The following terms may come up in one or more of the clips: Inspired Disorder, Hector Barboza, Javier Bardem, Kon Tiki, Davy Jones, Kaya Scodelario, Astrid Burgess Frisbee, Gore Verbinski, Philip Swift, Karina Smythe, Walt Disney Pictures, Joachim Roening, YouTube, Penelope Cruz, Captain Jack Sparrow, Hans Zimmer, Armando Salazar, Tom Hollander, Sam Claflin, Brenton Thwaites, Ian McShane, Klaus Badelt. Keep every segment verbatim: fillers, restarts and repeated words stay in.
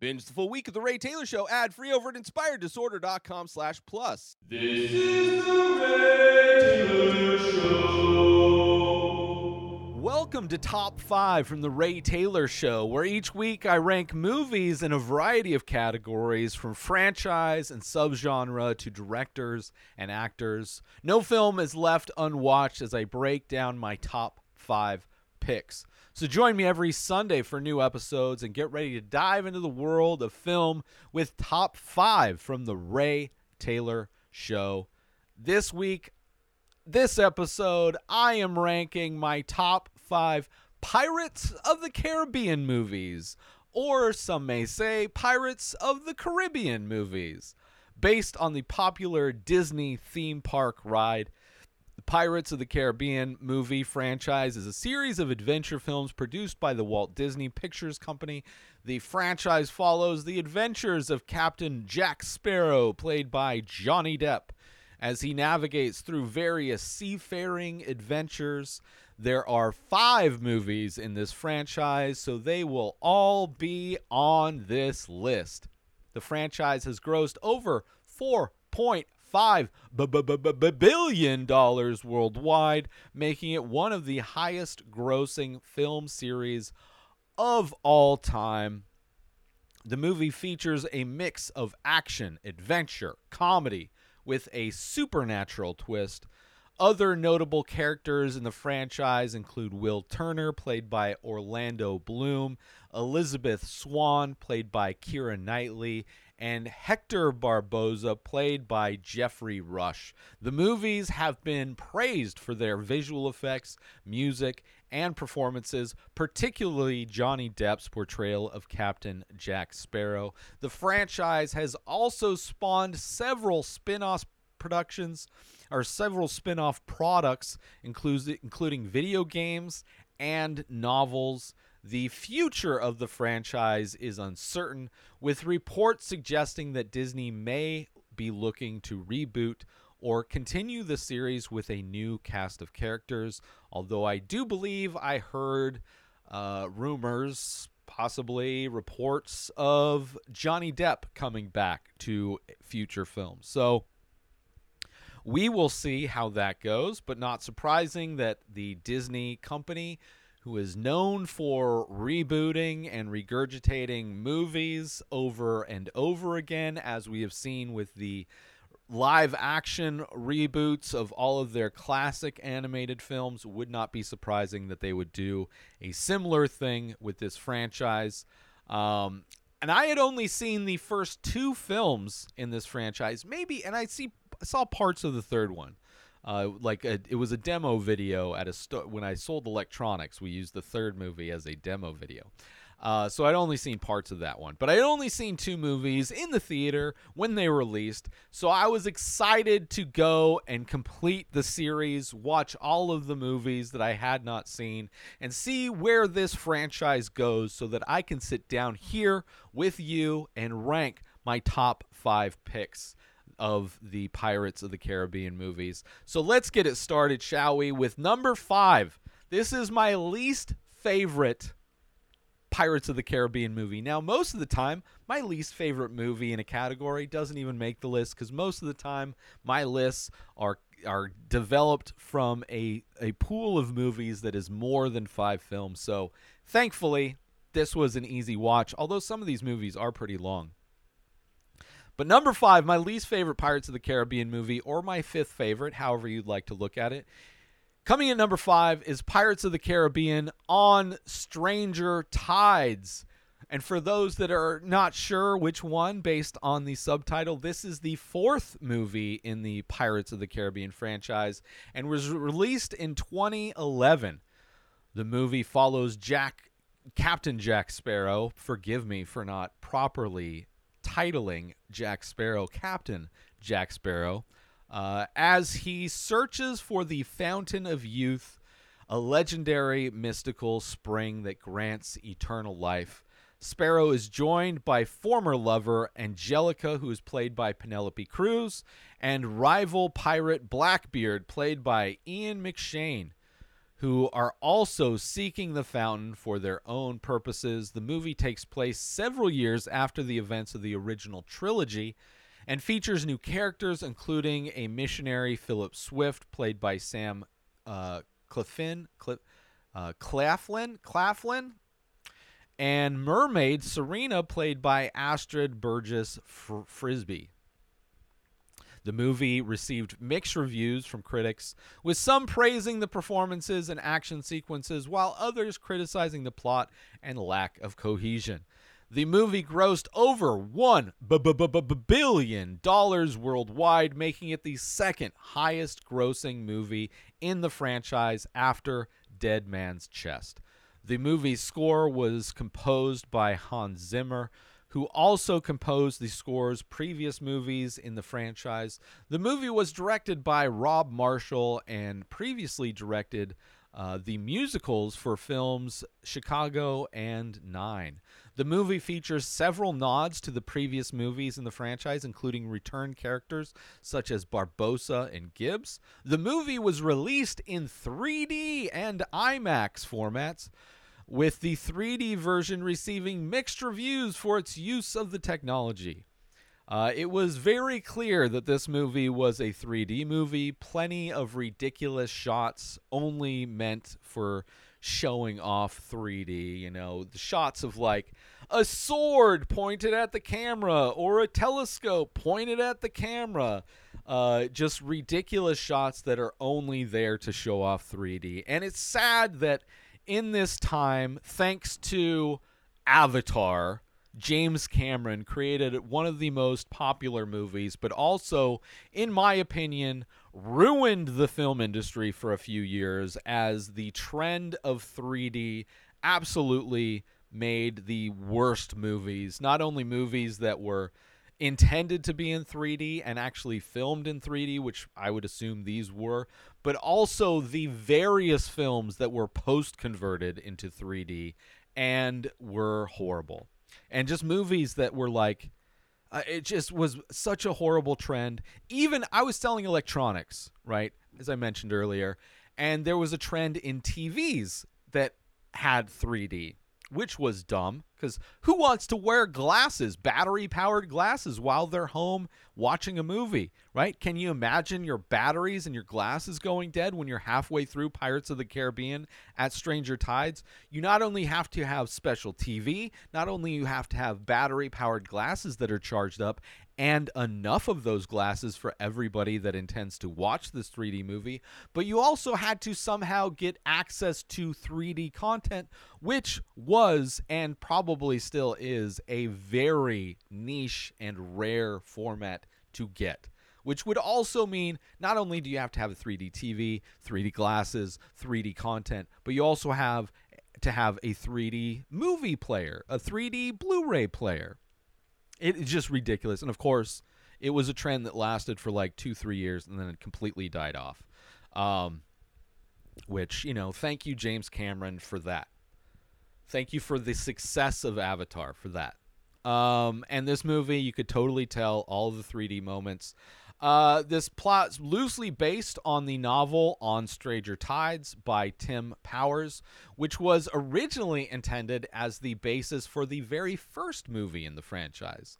Binge the full week of The Ray Taylor Show ad-free over at inspireddisorder.com slash plus. This is The Ray Taylor Show. Welcome to Top five from The Ray Taylor Show, where each week I rank movies in a variety of categories, from franchise and subgenre to directors and actors. No film is left unwatched as I break down my top five picks. So join me every Sunday for new episodes and get ready to dive into the world of film with Top five from The Ray Taylor Show. This week, this episode, I am ranking my top five Pirates of the Caribbean movies, or some may say Pirates of the Caribbean movies, based on the popular Disney theme park ride. The Pirates of the Caribbean movie franchise is a series of adventure films produced by the Walt Disney Pictures Company. The franchise follows the adventures of Captain Jack Sparrow, played by Johnny Depp, as he navigates through various seafaring adventures. There are five movies in this franchise, so they will all be on this list. The franchise has grossed over four point five Five b- b- b- b- billion dollars worldwide, making it one of the highest grossing film series of all time. The movie features a mix of action, adventure, comedy, with a supernatural twist. Other notable characters in the franchise include Will Turner, played by Orlando Bloom, Elizabeth Swann, played by Keira Knightley, and Hector Barboza, played by Geoffrey Rush. The movies have been praised for their visual effects, music, and performances, particularly Johnny Depp's portrayal of Captain Jack Sparrow. The franchise has also spawned several spin-off productions, or several spin-off products, including video games and novels. The future of the franchise is uncertain, with reports suggesting that Disney may be looking to reboot or continue the series with a new cast of characters. Although I do believe I heard uh, rumors, possibly reports of Johnny Depp coming back to future films. So we will see how that goes, but not surprising that the Disney company, who is known for rebooting and regurgitating movies over and over again, as we have seen with the live action reboots of all of their classic animated films, would not be surprising that they would do a similar thing with this franchise. Um, and I had only seen the first two films in this franchise, maybe, and I see I saw parts of the third one. Uh, like a, it was a demo video at a sto- when I sold electronics. We used the third movie as a demo video. Uh, so I'd only seen parts of that one. But I'd only seen two movies in the theater when they were released. So I was excited to go and complete the series, watch all of the movies that I had not seen, and see where this franchise goes so that I can sit down here with you and rank my top five picks of the Pirates of the Caribbean movies. So let's get it started, shall we, with number five. This is my least favorite Pirates of the Caribbean movie. Now, most of the time, my least favorite movie in a category doesn't even make the list, because most of the time my lists are are developed from a, a pool of movies that is more than five films. So thankfully, this was an easy watch, although some of these movies are pretty long. But number five, my least favorite Pirates of the Caribbean movie, or my fifth favorite, however you'd like to look at it. Coming in number five is Pirates of the Caribbean on Stranger Tides. And for those that are not sure which one based on the subtitle, this is the fourth movie in the Pirates of the Caribbean franchise and was released in twenty eleven. The movie follows Jack, Captain Jack Sparrow, forgive me for not properly titling Jack Sparrow Captain Jack Sparrow, uh, as he searches for the Fountain of Youth, a legendary mystical spring that grants eternal life. Sparrow is joined by former lover Angelica, who is played by Penelope Cruz, and rival pirate Blackbeard, played by Ian McShane, who are also seeking the fountain for their own purposes. The movie takes place several years after the events of the original trilogy and features new characters, including a missionary, Philip Swift, played by Sam uh, Claflin, Cl- uh, Claflin, Claflin, and mermaid Serena, played by Astrid Burgess Fr- Frisbee. The movie received mixed reviews from critics, with some praising the performances and action sequences, while others criticizing the plot and lack of cohesion. The movie grossed over one billion dollars worldwide, making it the second highest-grossing movie in the franchise after Dead Man's Chest. The movie's score was composed by Hans Zimmer, who also composed the score's previous movies in the franchise. The movie was directed by Rob Marshall and previously directed uh, the musicals for films Chicago and Nine. The movie features several nods to the previous movies in the franchise, including return characters such as Barbossa and Gibbs. The movie was released in three D and IMAX formats, with the three D version receiving mixed reviews for its use of the technology. Uh, it was very clear that this movie was a three D movie, plenty of ridiculous shots only meant for showing off three D, you know, the shots of like a sword pointed at the camera or a telescope pointed at the camera. Uh, just ridiculous shots that are only there to show off three D. And it's sad that in this time, thanks to Avatar, James Cameron created one of the most popular movies, but also, in my opinion, ruined the film industry for a few years, as the trend of three D absolutely made the worst movies, not only movies that were intended to be in three D and actually filmed in three D, which I would assume these were, but also the various films that were post-converted into three D and were horrible. And just movies that were like, uh, it just was such a horrible trend. Even, I was selling electronics, right, as I mentioned earlier, and there was a trend in T Vs that had three D, which was dumb, because who wants to wear glasses, battery-powered glasses, while they're home watching a movie, right? Can you imagine your batteries and your glasses going dead when you're halfway through Pirates of the Caribbean at Stranger Tides? You not only have to have special T V, not only you have to have battery-powered glasses that are charged up, and enough of those glasses for everybody that intends to watch this three D movie, but you also had to somehow get access to three D content, which was and probably still is a very niche and rare format to get, which would also mean not only do you have to have a three D T V, three D glasses, three D content, but you also have to have a three D movie player, a three D Blu-ray player. It's just ridiculous. And, of course, it was a trend that lasted for like two, three years, and then it completely died off, um, which, you know, thank you, James Cameron, for that. Thank you for the success of Avatar for that. Um, and this movie, you could totally tell all the three D moments. Uh, this plot's loosely based on the novel On Stranger Tides by Tim Powers, which was originally intended as the basis for the very first movie in the franchise.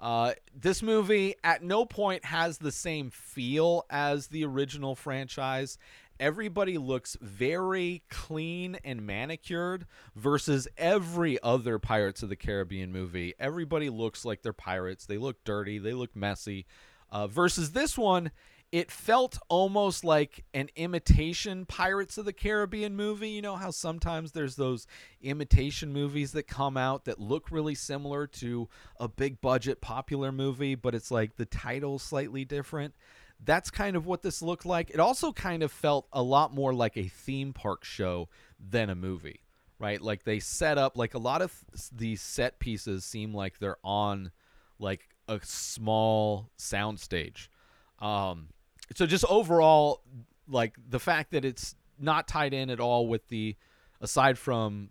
Uh, this movie at no point has the same feel as the original franchise. Everybody looks very clean and manicured versus every other Pirates of the Caribbean movie. Everybody looks like they're pirates. They look dirty. They look messy. Uh, versus this one, it felt almost like an imitation Pirates of the Caribbean movie. You know how sometimes there's those imitation movies that come out that look really similar to a big budget popular movie, but it's like the title slightly different. That's kind of what this looked like. It also kind of felt a lot more like a theme park show than a movie, right? Like they set up, like a lot of these set pieces seem like they're on like a small soundstage. Um, so just overall, like the fact that it's not tied in at all with the, aside from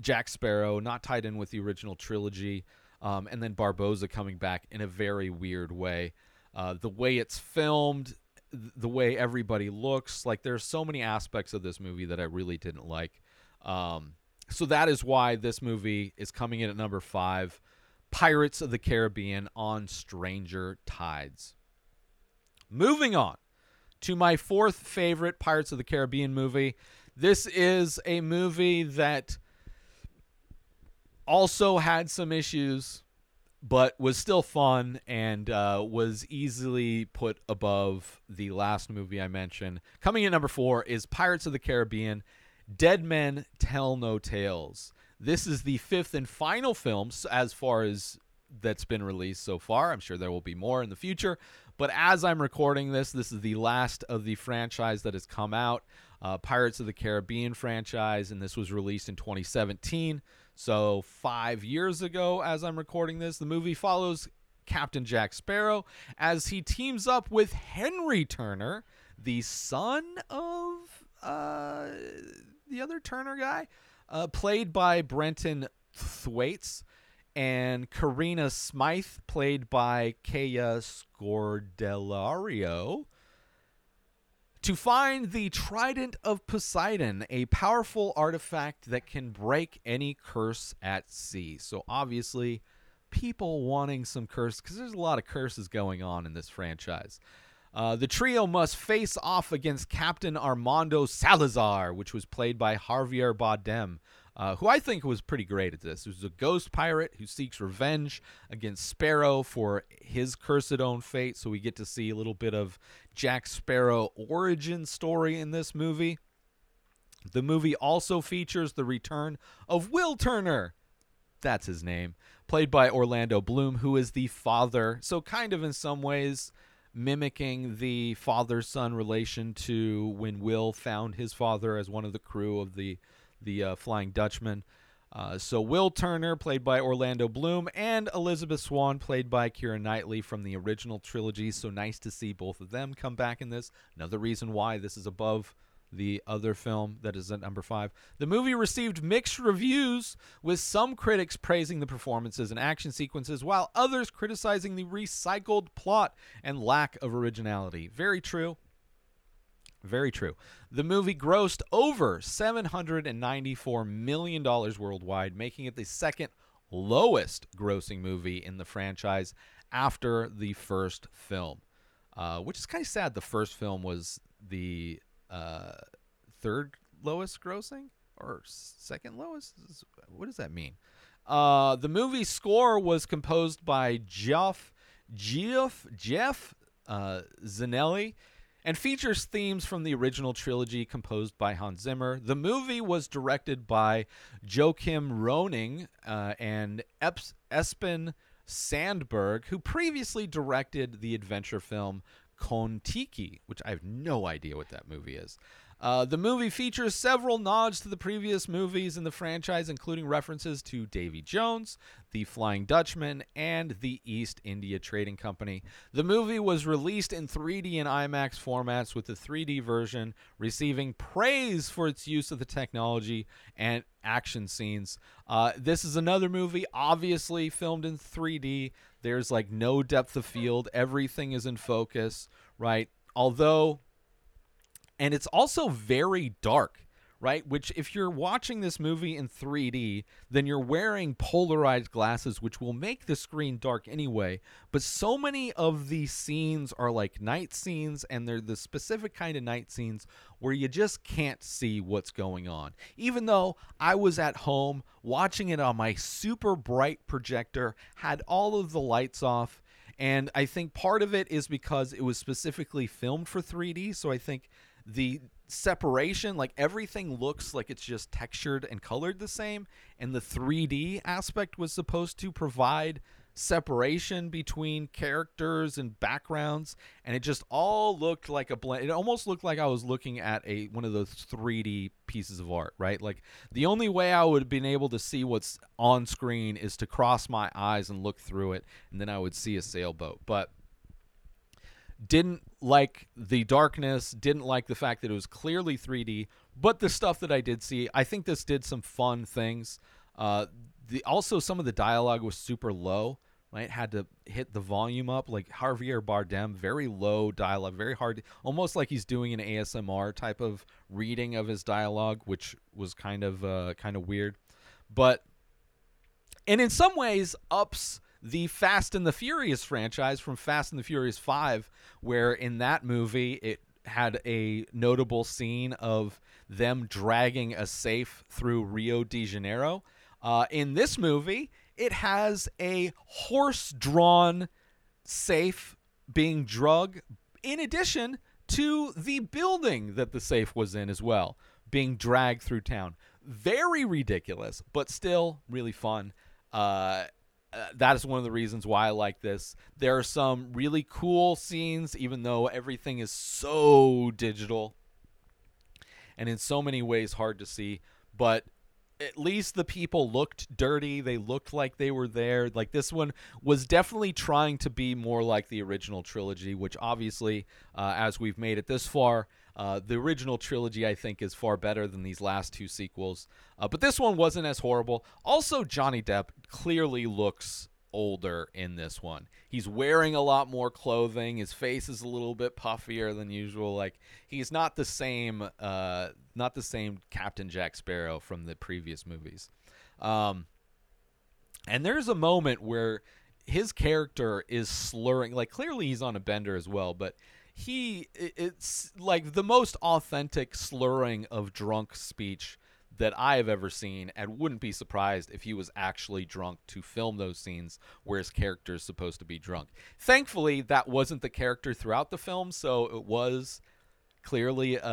Jack Sparrow, not tied in with the original trilogy, um, and then Barbossa coming back in a very weird way. Uh, the way it's filmed the way everybody looks. Like, there's so many aspects of this movie that I really didn't like. Um, so that is why this movie is coming in at number five, Pirates of the Caribbean on Stranger Tides. Moving on to my fourth favorite Pirates of the Caribbean movie. This is a movie that also had some issues, but was still fun and uh, was easily put above the last movie I mentioned. Coming in number four is Pirates of the Caribbean, Dead Men Tell No Tales. This is the fifth and final film as far as that's been released so far. I'm sure there will be more in the future. But as I'm recording this, this is the last of the franchise that has come out, uh, Pirates of the Caribbean franchise, and this was released in twenty seventeen. So five years ago, as I'm recording this, the movie follows Captain Jack Sparrow as he teams up with Henry Turner, the son of uh, the other Turner guy, uh, played by Brenton Thwaites, and Karina Smythe, played by Kaya Scodelario, to find the Trident of Poseidon, a powerful artifact that can break any curse at sea. So obviously, people wanting some curse, because there's a lot of curses going on in this franchise. Uh, the trio must face off against Captain Armando Salazar, which was played by Javier Bardem, Uh, who I think was pretty great at this. Who's a ghost pirate who seeks revenge against Sparrow for his cursed own fate. So we get to see a little bit of Jack Sparrow origin story in this movie. The movie also features the return of Will Turner. That's his name. Played by Orlando Bloom, who is the father. So kind of in some ways mimicking the father-son relation to when Will found his father as one of the crew of the the uh, Flying Dutchman. Uh, so Will Turner, played by Orlando Bloom, and Elizabeth Swann, played by Keira Knightley from the original trilogy. So nice to see both of them come back in this. Another reason why this is above the other film that is at number five. The movie received mixed reviews, with some critics praising the performances and action sequences, while others criticizing the recycled plot and lack of originality. Very true. Very true. The movie grossed over seven hundred ninety-four million dollars worldwide, making it the second lowest grossing movie in the franchise after the first film, uh, which is kind of sad. The first film was the uh, third lowest grossing or second lowest. What does that mean? Uh, the movie score was composed by Jeff, Jeff, Jeff uh, Zanelli, and features themes from the original trilogy composed by Hans Zimmer. The movie was directed by Joachim Roening uh, and Eps- Espen Sandberg, who previously directed the adventure film Kon Tiki, which I have no idea what that movie is. Uh, the movie features several nods to the previous movies in the franchise, including references to Davy Jones, the Flying Dutchman, and the East India Trading Company. The movie was released in three D and IMAX formats, with the three D version receiving praise for its use of the technology and action scenes. Uh, this is another movie obviously filmed in three D. There's like no depth of field. Everything is in focus, right? Although... And it's also very dark, right? Which if you're watching this movie in three D, then you're wearing polarized glasses, which will make the screen dark anyway. But so many of the scenes are like night scenes, and they're the specific kind of night scenes where you just can't see what's going on. Even though I was at home watching it on my super bright projector, had all of the lights off, and I think part of it is because it was specifically filmed for three D, so I think... the separation, like everything looks like it's just textured and colored the same, and the three D aspect was supposed to provide separation between characters and backgrounds, and it just all looked like a blend. It almost looked like I was looking at a one of those three D pieces of art, right? Like the only way I would have been able to see what's on screen is to cross my eyes and look through it, and then I would see a sailboat. But didn't like the darkness, didn't like the fact that it was clearly three D, but the stuff that I did see, I think this did some fun things. Uh, the also, some of the dialogue was super low, right? Had to hit the volume up, like Javier Bardem, very low dialogue, very hard, almost like he's doing an A S M R type of reading of his dialogue, which was kind of uh, kind of weird. But, and in some ways, ups the Fast and the Furious franchise from Fast and the Furious five, where in that movie it had a notable scene of them dragging a safe through Rio de Janeiro. Uh, in this movie, it has a horse-drawn safe being dragged, in addition to the building that the safe was in as well, being dragged through town. Very ridiculous, but still really fun. Uh, uh, that is one of the reasons why I like this. There are some really cool scenes, even though everything is so digital and in so many ways hard to see. But at least the people looked dirty. They looked like they were there. Like, this one was definitely trying to be more like the original trilogy, which obviously, uh, as we've made it this far, Uh, the original trilogy, I think, is far better than these last two sequels. Uh, but this one wasn't as horrible. Also, Johnny Depp clearly looks older in this one. He's wearing a lot more clothing. His face is a little bit puffier than usual. Like, he's not the same, uh, not the same Captain Jack Sparrow from the previous movies. Um, and there's a moment where his character is slurring. Like, clearly he's on a bender as well, but he, it's like the most authentic slurring of drunk speech that I have ever seen, and wouldn't be surprised if he was actually drunk to film those scenes where his character is supposed to be drunk. Thankfully, that wasn't the character throughout the film, so it was clearly a,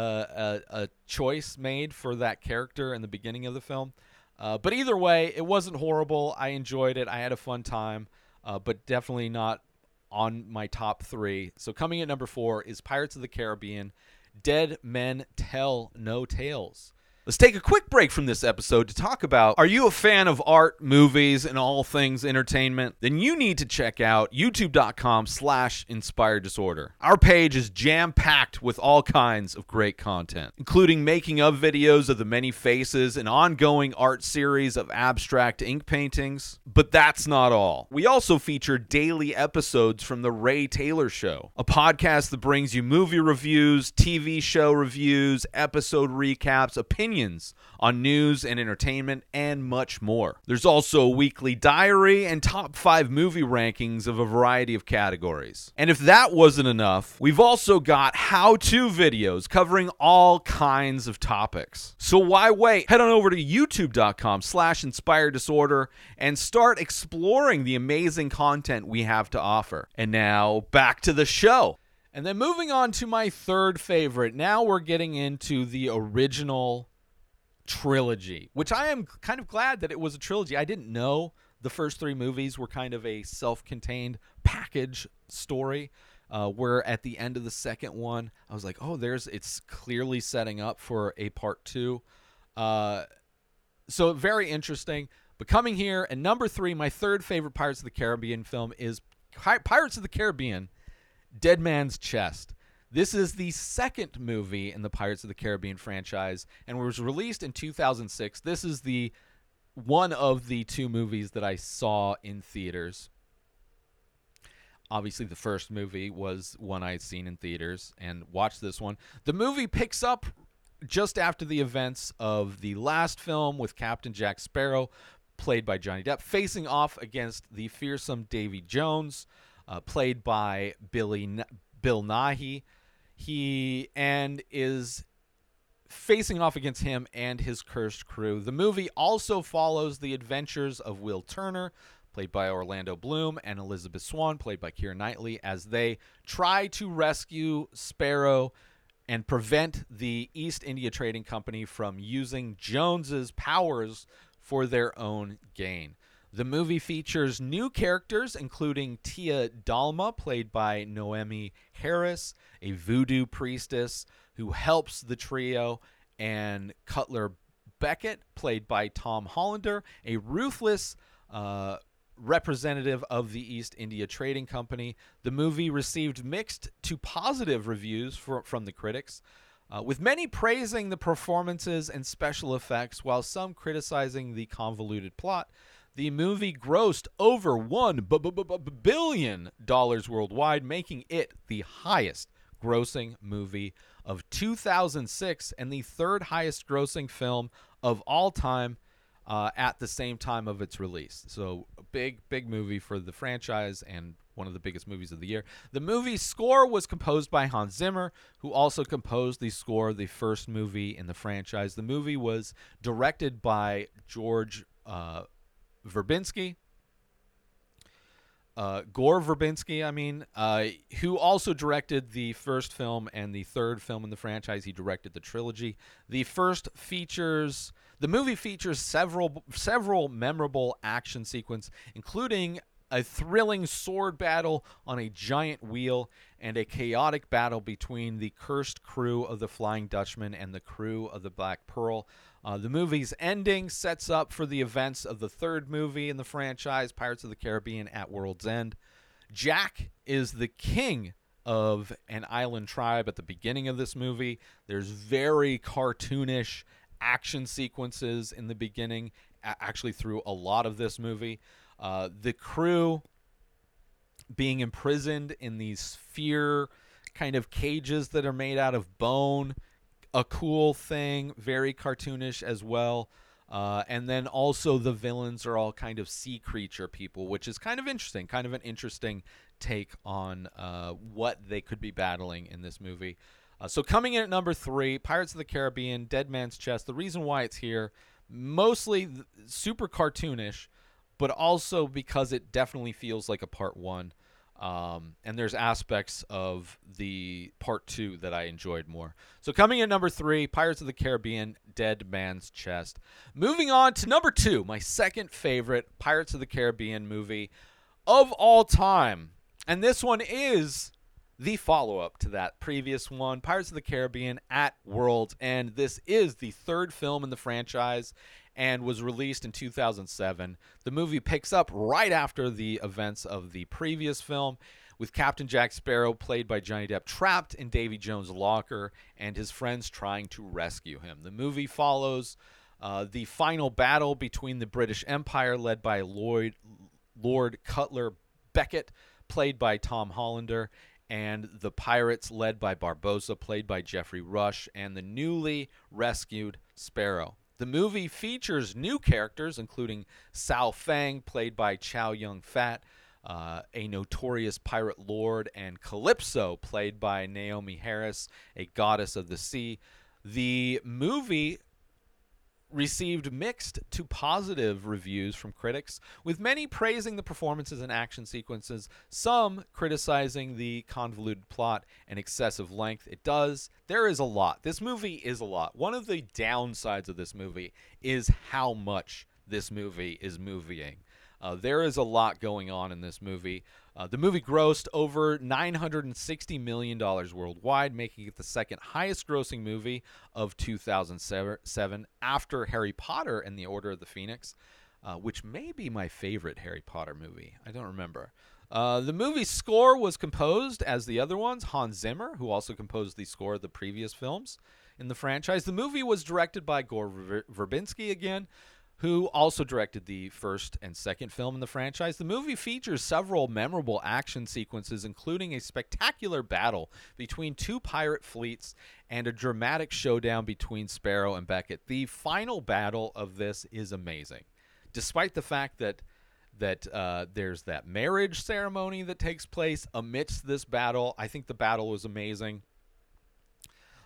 a, a choice made for that character in the beginning of the film. Uh, but either way, it wasn't horrible. I enjoyed it. I had a fun time, uh, but definitely not on my top three. So coming at number four is Pirates of the Caribbean, Dead Men Tell No Tales. Let's take a quick break from this episode to talk about, are you a fan of art, movies, and all things entertainment? Then you need to check out youtube.com slash Inspired Disorder. Our page is jam-packed with all kinds of great content, including making of videos of The Many Faces, an ongoing art series of abstract ink paintings. But that's not all. We also feature daily episodes from The Ray Taylor Show, a podcast that brings you movie reviews, T V show reviews, episode recaps, opinions, on news and entertainment, and much more. There's also a weekly diary and top five movie rankings of a variety of categories. And if that wasn't enough, we've also got how-to videos covering all kinds of topics. So why wait? Head on over to youtube.com slash Inspired Disorder and start exploring the amazing content we have to offer. And now, back to the show. And then moving on to my third favorite, now we're getting into the original trilogy, which I am kind of glad that it was a trilogy. I didn't know the first three movies were kind of a self-contained package story, uh, where at the end of the second one, I was like, oh, there's, it's clearly setting up for a part two. Uh, so very interesting. But coming here at number three, my third favorite Pirates of the Caribbean film is Pirates of the Caribbean, Dead Man's Chest. This is the second movie in the Pirates of the Caribbean franchise and was released in two thousand six. This is the one of the two movies that I saw in theaters. Obviously, the first movie was one I had seen in theaters and watched this one. The movie picks up just after the events of the last film with Captain Jack Sparrow, played by Johnny Depp, facing off against the fearsome Davy Jones, uh, played by Billy N- Bill Nighy. He and is facing off against him and his cursed crew. The movie also follows the adventures of Will Turner, played by Orlando Bloom, and Elizabeth Swann, played by Keira Knightley, as they try to rescue Sparrow and prevent the East India Trading Company from using Jones's powers for their own gain. The movie features new characters, including Tia Dalma, played by Naomie Harris, a voodoo priestess who helps the trio, and Cutler Beckett, played by Tom Hollander, a ruthless uh, representative of the East India Trading Company. The movie received mixed to positive reviews for, from the critics, Uh, with many praising the performances and special effects, while some criticizing the convoluted plot. The movie grossed over one billion dollars worldwide, making it the highest grossing movie of two thousand six and the third highest grossing film of all time uh, at the same time of its release. So a big, big movie for the franchise and one of the biggest movies of the year. The movie's score was composed by Hans Zimmer, who also composed the score of the first movie in the franchise. The movie was directed by George uh, Verbinski, uh, Gore Verbinski, I mean, uh, who also directed the first film and the third film in the franchise. He directed the trilogy. The first features... The movie features several several memorable action sequences, including a thrilling sword battle on a giant wheel, and a chaotic battle between the cursed crew of the Flying Dutchman and the crew of the Black Pearl. Uh, the movie's ending sets up for the events of the third movie in the franchise, Pirates of the Caribbean at World's End. Jack is the king of an island tribe at the beginning of this movie. There's very cartoonish action sequences in the beginning, actually through a lot of this movie. Uh, the crew being imprisoned in these sphere kind of cages that are made out of bone, a cool thing, very cartoonish as well. Uh, and then also the villains are all kind of sea creature people, which is kind of interesting, kind of an interesting take on uh, what they could be battling in this movie. Uh, so coming in at number three, Pirates of the Caribbean, Dead Man's Chest. The reason why it's here, mostly super cartoonish, but also because it definitely feels like a part one. Um, and there's aspects of the part two that I enjoyed more. So coming in number three, Pirates of the Caribbean, Dead Man's Chest. Moving on to number two, my second favorite Pirates of the Caribbean movie of all time. And this one is the follow-up to that previous one, Pirates of the Caribbean at World's End. This is the third film in the franchise and was released in two thousand seven. The movie picks up right after the events of the previous film, with Captain Jack Sparrow, played by Johnny Depp, trapped in Davy Jones' locker and his friends trying to rescue him. The movie follows uh, the final battle between the British Empire, led by Lloyd, Lord Cutler Beckett, played by Tom Hollander, and the pirates led by Barbossa, played by Geoffrey Rush, and the newly rescued Sparrow. The movie features new characters, including Sao Fang, played by Chow Yun-fat, uh, a notorious pirate lord, and Calypso, played by Naomie Harris, a goddess of the sea. The movie received mixed to positive reviews from critics, with many praising the performances and action sequences, some criticizing the convoluted plot and excessive length. It does. There is a lot. This movie is a lot. One of the downsides of this movie is how much this movie is movieing. Uh, there is a lot going on in this movie. Uh, the movie grossed over nine hundred sixty million dollars worldwide, making it the second highest grossing movie of two thousand seven after Harry Potter and the Order of the Phoenix, uh, which may be my favorite Harry Potter movie. I don't remember. Uh, the movie's score was composed, as the other ones, Hans Zimmer, who also composed the score of the previous films in the franchise. The movie was directed by Gore Ver- Verbinski again, who also directed the first and second film in the franchise. The movie features several memorable action sequences, including a spectacular battle between two pirate fleets and a dramatic showdown between Sparrow and Beckett. The final battle of this is amazing, despite the fact that that uh, there's that marriage ceremony that takes place amidst this battle. I think the battle was amazing.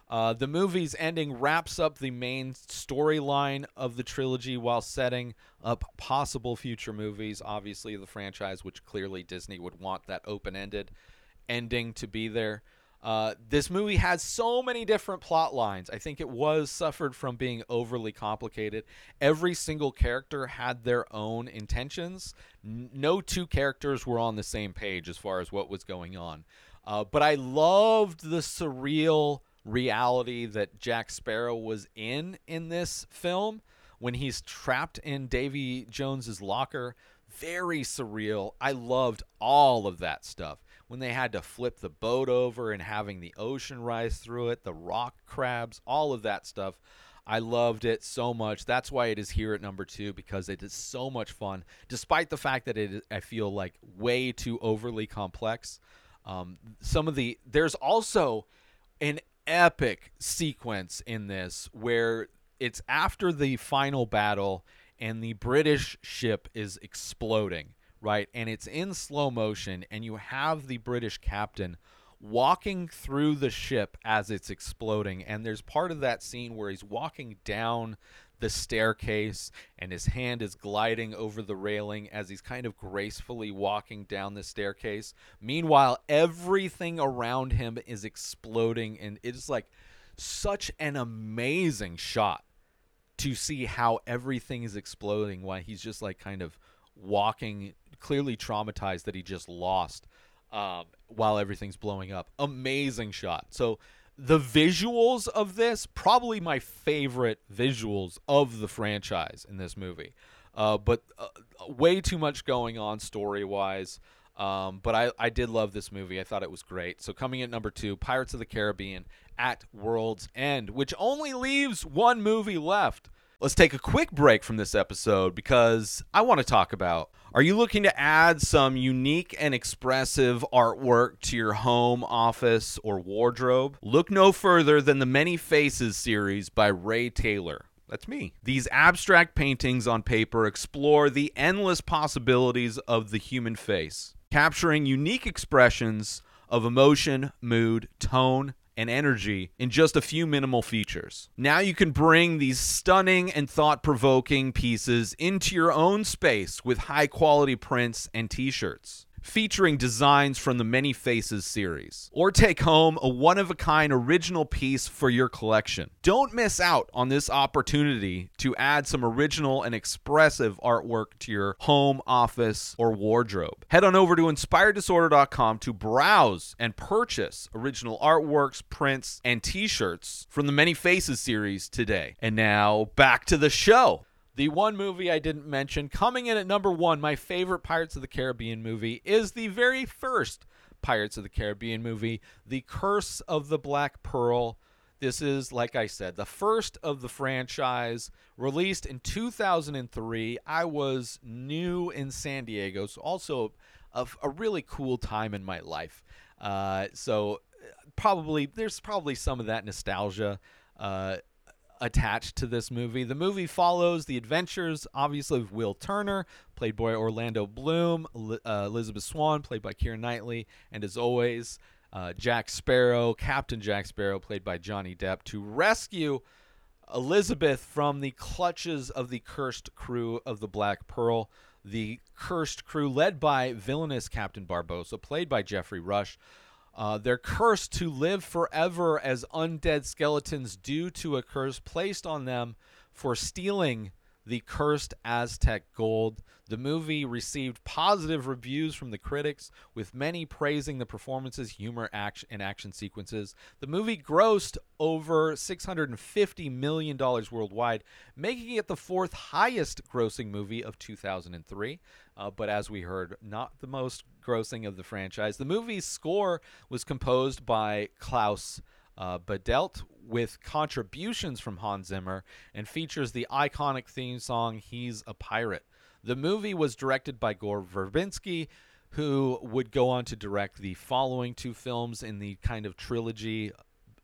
Uh, the movie's ending wraps up the main storyline of the trilogy while setting up possible future movies, obviously, the franchise, which clearly Disney would want that open-ended ending to be there. Uh, this movie has so many different plot lines. I think it was suffered from being overly complicated. Every single character had their own intentions. No two characters were on the same page as far as what was going on. Uh, but I loved the surreal reality that Jack Sparrow was in in this film when he's trapped in Davy Jones's locker. Very surreal. I loved all of that stuff. When they had to flip the boat over and having the ocean rise through it, the rock crabs, all of that stuff. I loved it so much. That's why it is here at number two, because it is so much fun, despite the fact that it is, I feel like, way too overly complex. Um, some of the there's also an epic sequence in this where it's after the final battle and the British ship is exploding, right? And it's in slow motion, and you have the British captain walking through the ship as it's exploding. And there's part of that scene where he's walking down the staircase and his hand is gliding over the railing as he's kind of gracefully walking down the staircase. Meanwhile, everything around him is exploding, and it's like such an amazing shot to see how everything is exploding while he's just like kind of walking, clearly traumatized that he just lost. Um, while everything's blowing up. Amazing shot. So the visuals of this, probably my favorite visuals of the franchise in this movie. Uh, but uh, way too much going on story-wise. Um, but I, I did love this movie. I thought it was great. So coming at number two, Pirates of the Caribbean at World's End, which only leaves one movie left. Let's take a quick break from this episode because I want to talk about, are you looking to add some unique and expressive artwork to your home, office, or wardrobe? Look no further than The Many Faces series by Ray Taylor. That's me. These abstract paintings on paper explore the endless possibilities of the human face, capturing unique expressions of emotion, mood, tone, and energy in just a few minimal features. Now you can bring these stunning and thought-provoking pieces into your own space with high-quality prints and t-shirts, featuring designs from the Many Faces series. Or take home a one-of-a-kind original piece for your collection. Don't miss out on this opportunity to add some original and expressive artwork to your home, office, or wardrobe. Head on over to inspired disorder dot com to browse and purchase original artworks, prints, and t-shirts from the Many Faces series today. And now, back to the show. The one movie I didn't mention, coming in at number one, my favorite Pirates of the Caribbean movie, is the very first Pirates of the Caribbean movie, The Curse of the Black Pearl. This is, like I said, the first of the franchise, released in two thousand three. I was new in San Diego, so also a, a really cool time in my life. Uh, so probably there's probably some of that nostalgia uh attached to this movie. The movie follows the adventures, obviously, of Will Turner, played by Orlando Bloom, uh, Elizabeth Swann, played by Keira Knightley, and as always, uh, Jack Sparrow, Captain Jack Sparrow, played by Johnny Depp, to rescue Elizabeth from the clutches of the cursed crew of the Black Pearl. The cursed crew, led by villainous Captain Barbossa, played by Geoffrey Rush. Uh, they're cursed to live forever as undead skeletons due to a curse placed on them for stealing the cursed Aztec gold. The movie received positive reviews from the critics, with many praising the performances, humor, action, and action sequences. The movie grossed over six hundred fifty million dollars worldwide, making it the fourth highest grossing movie of two thousand three. Uh, but as we heard, not the most grossing of the franchise. The movie's score was composed by Klaus Uh, Badelt, with contributions from Hans Zimmer, and features the iconic theme song "He's a Pirate." The movie was directed by Gore Verbinski, who would go on to direct the following two films in the kind of trilogy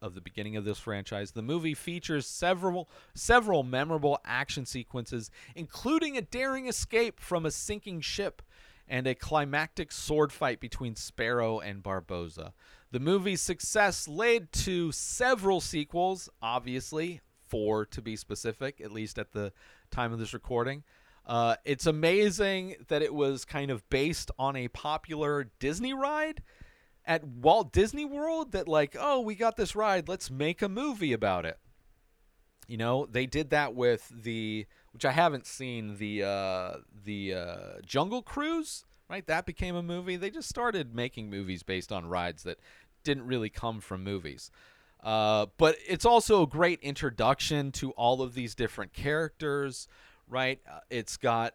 of the beginning of this franchise. The movie features several several memorable action sequences, including a daring escape from a sinking ship and a climactic sword fight between Sparrow and Barbossa. The movie's success led to several sequels, obviously, four to be specific, at least at the time of this recording. Uh, it's amazing that it was kind of based on a popular Disney ride at Walt Disney World that, like, oh, we got this ride, let's make a movie about it. You know, they did that with the, which I haven't seen, the uh, the uh, Jungle Cruise, right? That became a movie. They just started making movies based on rides that didn't really come from movies. Uh, but it's also a great introduction to all of these different characters, right? It's got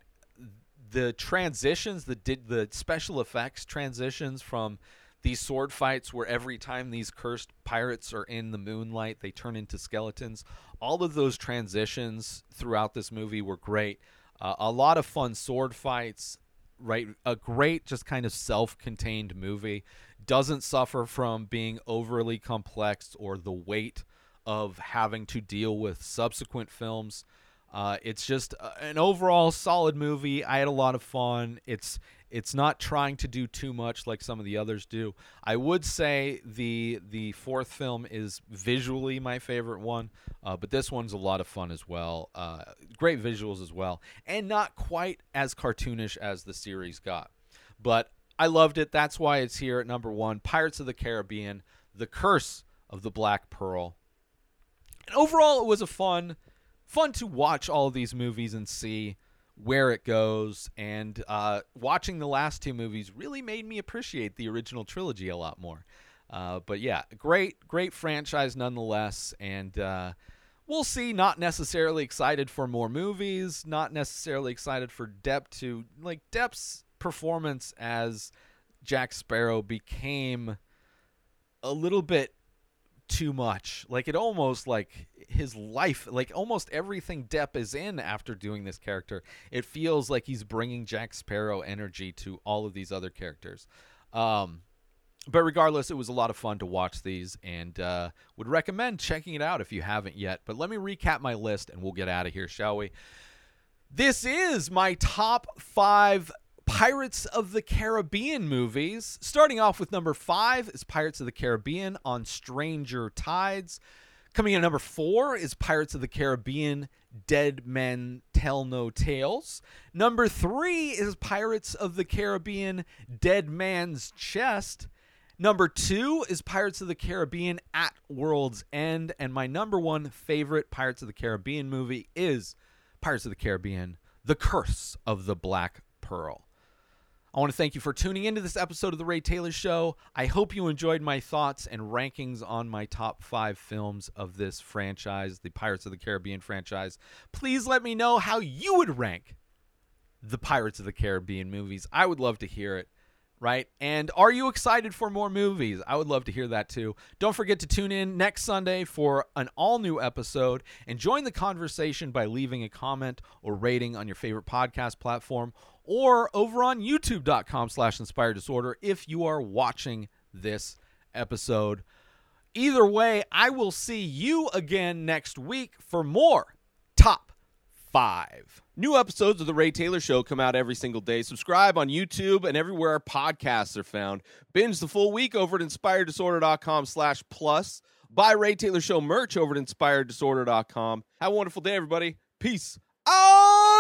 the transitions, the, the special effects transitions from These sword fights where every time these cursed pirates are in the moonlight, they turn into skeletons. All of those transitions throughout this movie were great. Uh, a lot of fun sword fights, right? A great just kind of self-contained movie. Doesn't suffer from being overly complex or the weight of having to deal with subsequent films. Uh, it's just an overall solid movie. I had a lot of fun. It's it's not trying to do too much like some of the others do. I would say the the fourth film is visually my favorite one, uh, but this one's a lot of fun as well. Uh, great visuals as well, and not quite as cartoonish as the series got. But I loved it. That's why it's here at number one. Pirates of the Caribbean, The Curse of the Black Pearl. And overall, it was a fun Fun to watch all of these movies and see where it goes. And uh, watching the last two movies really made me appreciate the original trilogy a lot more. Uh, but yeah, great, great franchise nonetheless. And uh, we'll see. Not necessarily excited for more movies. Not necessarily excited for Depp to like Depp's performance as Jack Sparrow became a little bit too much. Like it almost like his life, like almost everything Depp is in after doing this character, it feels like he's bringing Jack Sparrow energy to all of these other characters. Um, but regardless, it was a lot of fun to watch these, and uh, would recommend checking it out if you haven't yet. But let me recap my list and we'll get out of here, shall we? This is my top five Pirates of the Caribbean movies. Starting off with number five is Pirates of the Caribbean on Stranger Tides. Coming in at number four is Pirates of the Caribbean Dead Men Tell No Tales. Number three is Pirates of the Caribbean Dead Man's Chest. Number two is Pirates of the Caribbean At World's End. And my number one favorite Pirates of the Caribbean movie is Pirates of the Caribbean The Curse of the Black Pearl. I want to thank you for tuning into this episode of The Ray Taylor Show. I hope you enjoyed my thoughts and rankings on my top five films of this franchise, the Pirates of the Caribbean franchise. Please let me know how you would rank the Pirates of the Caribbean movies. I would love to hear it, right? And are you excited for more movies? I would love to hear that too. Don't forget to tune in next Sunday for an all-new episode, and join the conversation by leaving a comment or rating on your favorite podcast platform, or over on youtube.com slash Inspired Disorder if you are watching this episode. Either way, I will see you again next week for more Top five. New episodes of The Ray Taylor Show come out every single day. Subscribe on YouTube and everywhere our podcasts are found. Binge the full week over at inspired disorder dot com slash plus. Buy Ray Taylor Show merch over at inspired disorder dot com. Have a wonderful day, everybody. Peace.